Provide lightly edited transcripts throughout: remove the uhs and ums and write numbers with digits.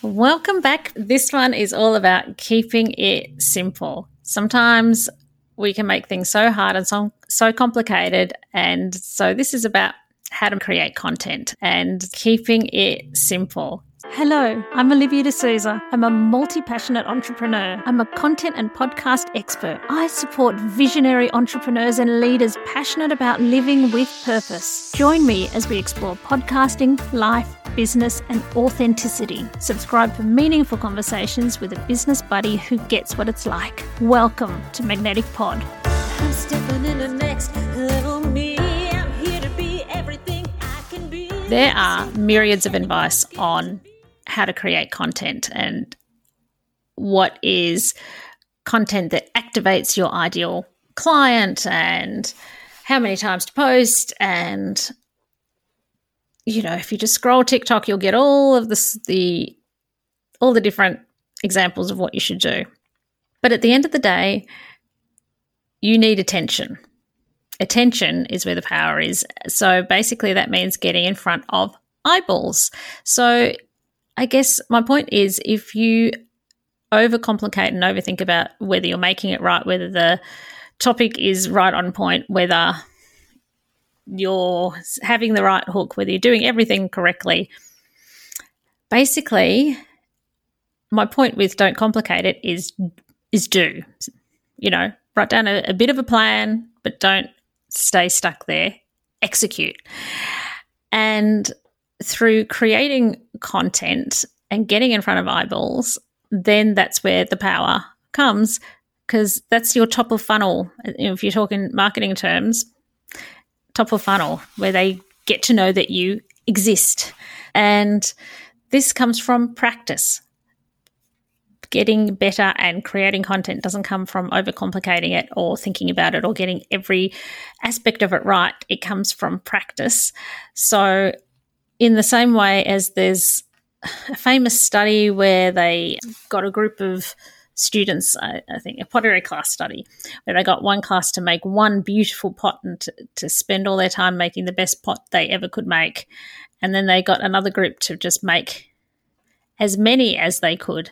Welcome back. This one is all about keeping it simple. Sometimes we can make things so hard and so complicated. And so this is about how to create content and keeping it simple. Hello, I'm Olivia D'Souza. I'm a multi-passionate entrepreneur. I'm a content and podcast expert. I support visionary entrepreneurs and leaders passionate about living with purpose. Join me as we explore podcasting, life, business and authenticity. Subscribe for meaningful conversations with a business buddy who gets what it's like. Welcome to Magnetic Pod. I'm stepping in the next level me. I'm here to be everything I can be. There are myriads of advice on how to create content and what is content that activates your ideal client and how many times to post. And, you know, if you just scroll TikTok, you'll get all of the different examples of what you should do. But at the end of the day, you need attention. Attention is where the power is. So basically that means getting in front of eyeballs. So I guess my point is, if you overcomplicate and overthink about whether you're making it right, whether the topic is right on point, whether you're having the right hook, whether you're doing everything correctly, basically my point with don't complicate it is do. You know, write down a bit of a plan, but don't stay stuck there. Execute. And through creating content and getting in front of eyeballs, then that's where the power comes, because that's your top of funnel. If you're talking marketing terms, top of funnel, where they get to know that you exist. And this comes from practice. Getting better and creating content doesn't come from overcomplicating it or thinking about it or getting every aspect of it right. It comes from practice. So in the same way as there's a famous study where they got a group of students, I think a pottery class study, where they got one class to make one beautiful pot and to spend all their time making the best pot they ever could make. And then they got another group to just make as many as they could.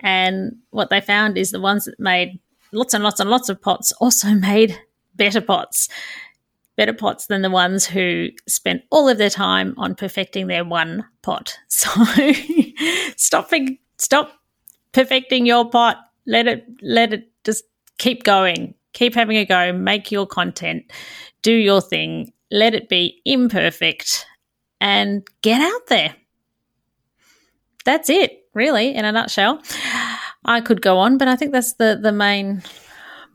And what they found is the ones that made lots and lots and lots of pots also made better pots than the ones who spent all of their time on perfecting their one pot. So stop perfecting your pot. Let it just keep going. Keep having a go. Make your content. Do your thing. Let it be imperfect and get out there. That's it, really, in a nutshell. I could go on, but I think that's the main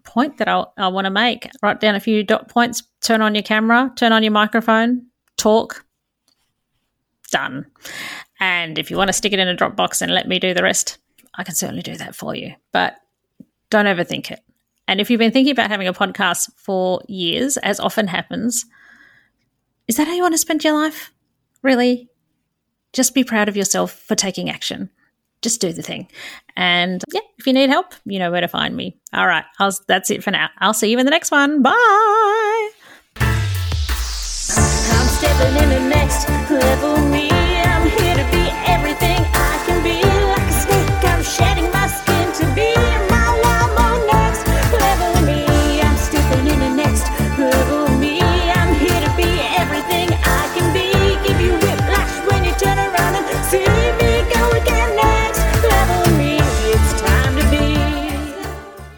point that I want to make. Write down a few dot points. Turn on your camera. Turn on your microphone. Talk. Done. And if you want to stick it in a Dropbox and let me do the rest, I can certainly do that for you, but don't overthink it. And if you've been thinking about having a podcast for years, as often happens, is that how you want to spend your life? Really? Just be proud of yourself for taking action. Just do the thing. And yeah, if you need help, you know where to find me. All right, that's it for now. I'll see you in the next one. Bye. I'm stepping in the next level me. I'm here to be everything I can be. Like a snake, I'm shedding my skin to be my normal next level me. I'm stepping in the next level me. I'm here to be everything I can be. Give you whiplash when you turn around and see me go again. Next level me, it's time to be.